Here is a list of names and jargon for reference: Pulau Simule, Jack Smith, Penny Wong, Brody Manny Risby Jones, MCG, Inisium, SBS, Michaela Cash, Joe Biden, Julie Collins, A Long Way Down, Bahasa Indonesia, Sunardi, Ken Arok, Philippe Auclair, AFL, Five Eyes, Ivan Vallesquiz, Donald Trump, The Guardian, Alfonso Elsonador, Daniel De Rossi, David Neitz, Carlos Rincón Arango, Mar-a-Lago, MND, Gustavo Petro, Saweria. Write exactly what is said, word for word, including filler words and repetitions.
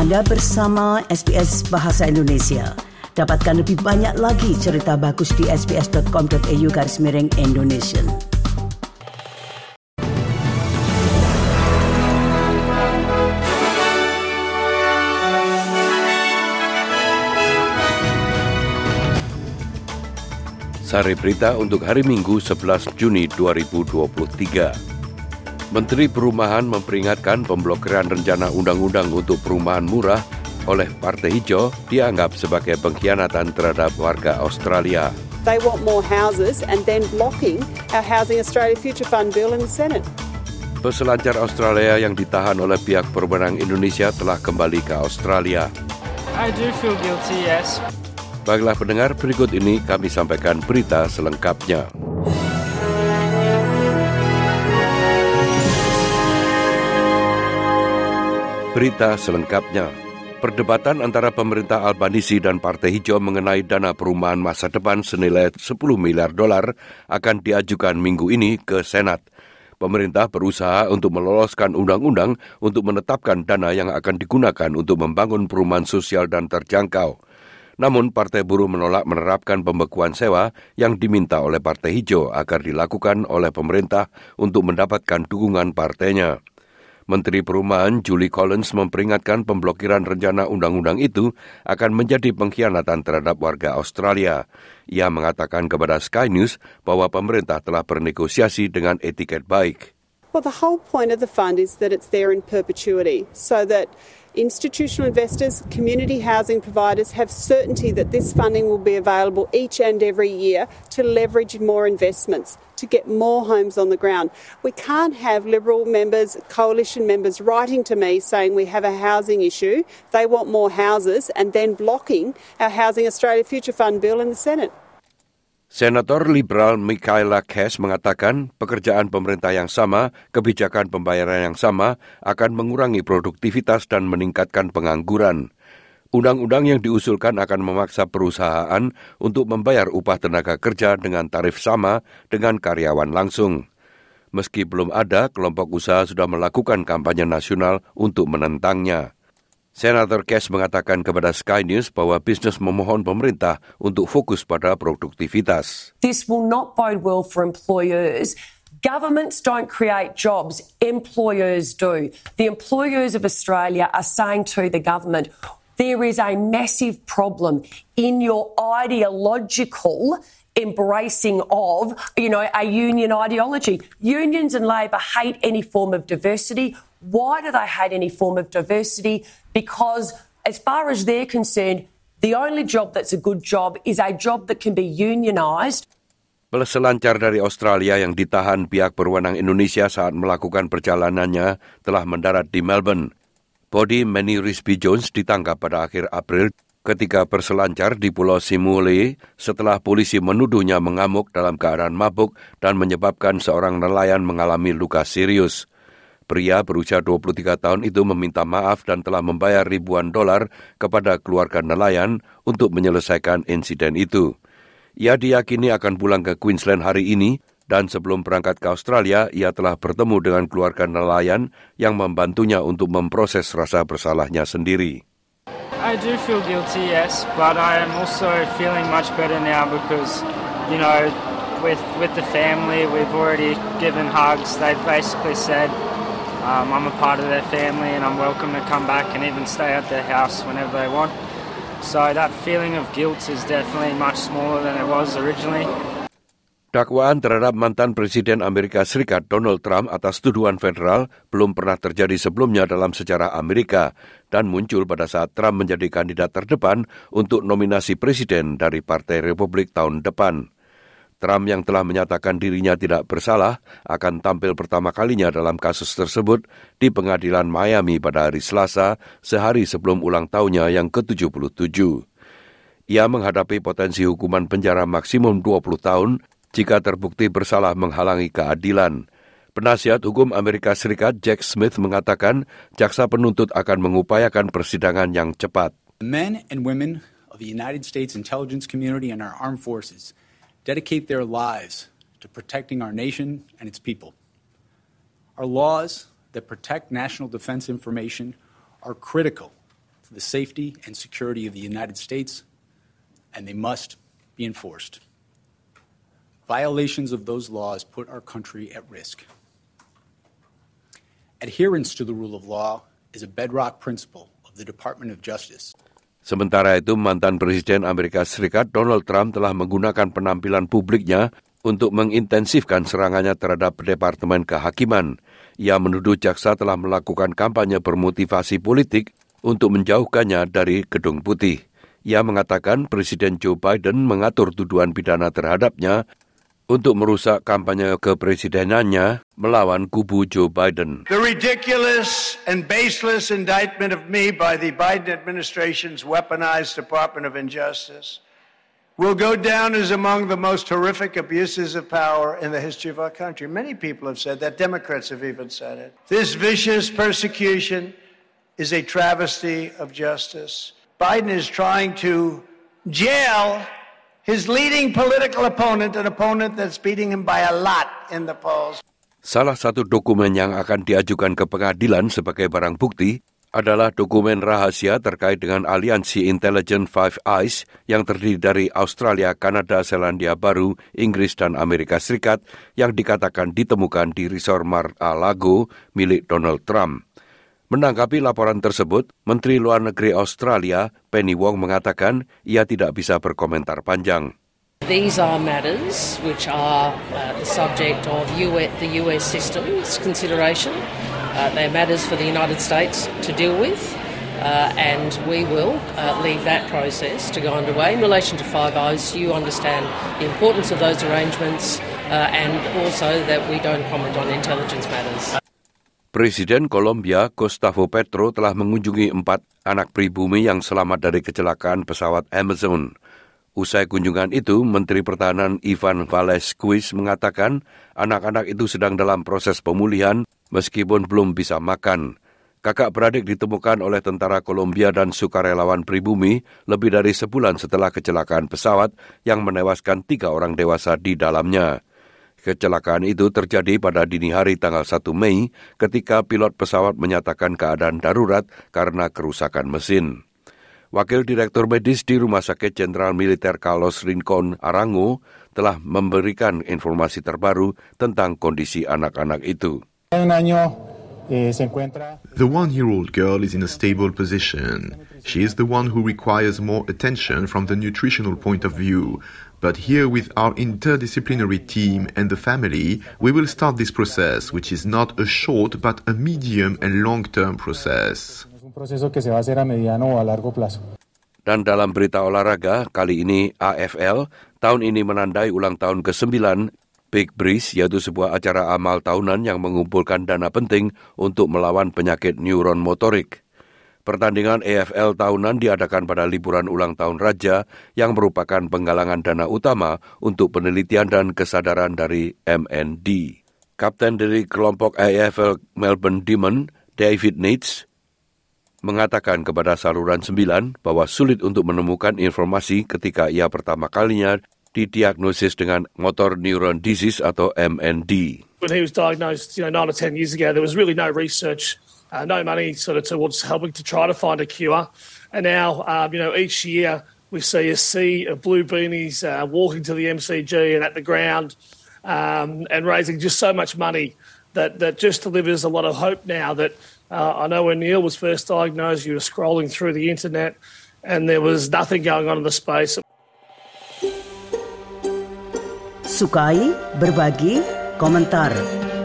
Anda bersama S B S Bahasa Indonesia. Dapatkan lebih banyak lagi cerita bagus di sbs.com.au garis miring Indonesian. Sari berita untuk hari Minggu sebelas Juni dua ribu dua puluh tiga. Menteri Perumahan memperingatkan pemblokiran rencana undang-undang untuk perumahan murah oleh Partai Hijau dianggap sebagai pengkhianatan terhadap warga Australia. They want more houses and then blocking our Housing Australia Future Fund bill in the Senate. Peselancar Australia yang ditahan oleh pihak berwenang Indonesia telah kembali ke Australia. I do feel guilty, yes. Baiklah pendengar, berikut ini kami sampaikan berita selengkapnya. Berita selengkapnya. Perdebatan antara pemerintah Albanisi dan Partai Hijau mengenai dana perumahan masa depan senilai sepuluh miliar dolar akan diajukan minggu ini ke Senat. Pemerintah berusaha untuk meloloskan undang-undang untuk menetapkan dana yang akan digunakan untuk membangun perumahan sosial dan terjangkau. Namun, Partai Buruh menolak menerapkan pembekuan sewa yang diminta oleh Partai Hijau agar dilakukan oleh pemerintah untuk mendapatkan dukungan partainya. Menteri Perumahan Julie Collins memperingatkan pemblokiran rencana undang-undang itu akan menjadi pengkhianatan terhadap warga Australia. Ia mengatakan kepada Sky News bahwa pemerintah telah bernegosiasi dengan etiket baik. Well, the whole point of the fund is that it's there in perpetuity, so that institutional investors, community housing providers have certainty that this funding will be available each and every year to leverage more investments, to get more homes on the ground. We can't have Liberal members, coalition members writing to me saying we have a housing issue, they want more houses, and then blocking our Housing Australia Future Fund bill in the Senate. Senator Liberal Michaela Cash mengatakan pekerjaan pemerintah yang sama, kebijakan pembayaran yang sama akan mengurangi produktivitas dan meningkatkan pengangguran. Undang-undang yang diusulkan akan memaksa perusahaan untuk membayar upah tenaga kerja dengan tarif sama dengan karyawan langsung. Meski belum ada, kelompok usaha sudah melakukan kampanye nasional untuk menentangnya. Senator Cash mengatakan kepada Sky News bahwa bisnis memohon pemerintah untuk fokus pada produktivitas. This will not bode well for employers. Governments don't create jobs, employers do. The employers of Australia are saying to the government, there is a massive problem in your ideological embracing of, you know, a union ideology. Unions and Labor hate any form of diversity. Why do they hate any form of diversity? Because as far as they're concerned, the only job that's a good job is a job that can be unionised. Peselancar dari Australia yang ditahan pihak berwenang Indonesia saat melakukan perjalanannya telah mendarat di Melbourne. Brody Manny Risby Jones ditangkap pada akhir April ketika berselancar di Pulau Simule setelah polisi menuduhnya mengamuk dalam keadaan mabuk dan menyebabkan seorang nelayan mengalami luka serius. Pria berusia dua puluh tiga tahun itu meminta maaf dan telah membayar ribuan dolar kepada keluarga nelayan untuk menyelesaikan insiden itu. Ia diyakini akan pulang ke Queensland hari ini dan sebelum berangkat ke Australia, ia telah bertemu dengan keluarga nelayan yang membantunya untuk memproses rasa bersalahnya sendiri. I do feel guilty, yes, but I am also feeling much better now because, you know, with with the family, we've already given hugs. They've basically said Um, I'm a part of their family and I'm welcome to come back and even stay at their house whenever they want. So that feeling of guilt is definitely much smaller than it was originally. Dakwaan terhadap mantan Presiden Amerika Serikat Donald Trump atas tuduhan federal belum pernah terjadi sebelumnya dalam sejarah Amerika dan muncul pada saat Trump menjadi kandidat terdepan untuk nominasi presiden dari Partai Republik tahun depan. Trump yang telah menyatakan dirinya tidak bersalah akan tampil pertama kalinya dalam kasus tersebut di pengadilan Miami pada hari Selasa, sehari sebelum ulang tahunnya yang ke tujuh puluh tujuh. Ia menghadapi potensi hukuman penjara maksimum dua puluh tahun jika terbukti bersalah menghalangi keadilan. Penasihat hukum Amerika Serikat Jack Smith mengatakan jaksa penuntut akan mengupayakan persidangan yang cepat. Men and women of the United States intelligence community and our armed forces dedicate their lives to protecting our nation and its people. Our laws that protect national defense information are critical to the safety and security of the United States, and they must be enforced. Violations of those laws put our country at risk. Adherence to the rule of law is a bedrock principle of the Department of Justice. Sementara itu, mantan Presiden Amerika Serikat Donald Trump telah menggunakan penampilan publiknya untuk mengintensifkan serangannya terhadap Departemen Kehakiman. Ia menuduh jaksa telah melakukan kampanye bermotivasi politik untuk menjauhkannya dari Gedung Putih. Ia mengatakan Presiden Joe Biden mengatur tuduhan pidana terhadapnya untuk merusak kampanye kepresidenannya melawan kubu Joe Biden. The ridiculous and baseless indictment of me by the Biden administration's weaponized Department of Justice will go down as among the most horrific abuses of power in the history of our country. Many people have said that. Democrats have even said it. This vicious persecution is a travesty of justice. Biden is trying to jail his leading political opponent, an opponent that's beating him by a lot in the polls. Salah satu dokumen yang akan diajukan ke pengadilan sebagai barang bukti adalah dokumen rahasia terkait dengan aliansi intelijen Five Eyes yang terdiri dari Australia, Kanada, Selandia Baru, Inggris, dan Amerika Serikat yang dikatakan ditemukan di resor Mar-a-Lago milik Donald Trump. Menanggapi laporan tersebut, Menteri Luar Negeri Australia, Penny Wong, mengatakan ia tidak bisa berkomentar panjang. These are matters which are uh, the subject of U S, the U S system's consideration. Uh, they are matters for the United States to deal with, uh, and we will uh, leave that process to go underway. In relation to Five Eyes, you understand the importance of those arrangements, uh, and also that we don't comment on intelligence matters. Presiden Kolombia Gustavo Petro telah mengunjungi empat anak pribumi yang selamat dari kecelakaan pesawat Amazon. Usai kunjungan itu, Menteri Pertahanan Ivan Vallesquiz mengatakan anak-anak itu sedang dalam proses pemulihan meskipun belum bisa makan. Kakak beradik ditemukan oleh tentara Kolombia dan sukarelawan pribumi lebih dari sebulan setelah kecelakaan pesawat yang menewaskan tiga orang dewasa di dalamnya. Kecelakaan itu terjadi pada dini hari tanggal satu Mei ketika pilot pesawat menyatakan keadaan darurat karena kerusakan mesin. Wakil Direktur Medis di Rumah Sakit Jenderal Militer Carlos Rincón Arango telah memberikan informasi terbaru tentang kondisi anak-anak itu. The one-year-old girl is in a stable position. She is the one who requires more attention from the nutritional point of view. But here with our interdisciplinary team and the family, we will start this process, which is not a short but a medium and long-term process. Dan dalam berita olahraga, kali ini A F L, tahun ini menandai ulang tahun kesembilan, Big Breeze, yaitu sebuah acara amal tahunan yang mengumpulkan dana penting untuk melawan penyakit neuron motorik. Pertandingan A F L tahunan diadakan pada liburan ulang tahun Raja yang merupakan penggalangan dana utama untuk penelitian dan kesadaran dari M N D. Kapten dari kelompok A F L Melbourne Demon, David Neitz, mengatakan kepada saluran sembilan bahwa sulit untuk menemukan informasi ketika ia pertama kalinya didiagnosis dengan motor neuron disease atau M N D. When he was diagnosed, you know, nine or ten years ago, there was really no research, uh, no money sort of towards helping to try to find a cure. And now, um, you know, each year we see a sea of blue beanies uh, walking to the M C G and at the ground, um, and raising just so much money that that just delivers a lot of hope now. That uh, I know when Neil was first diagnosed, you were scrolling through the internet, and there was nothing going on in the space. Sukai, berbagi, komentar.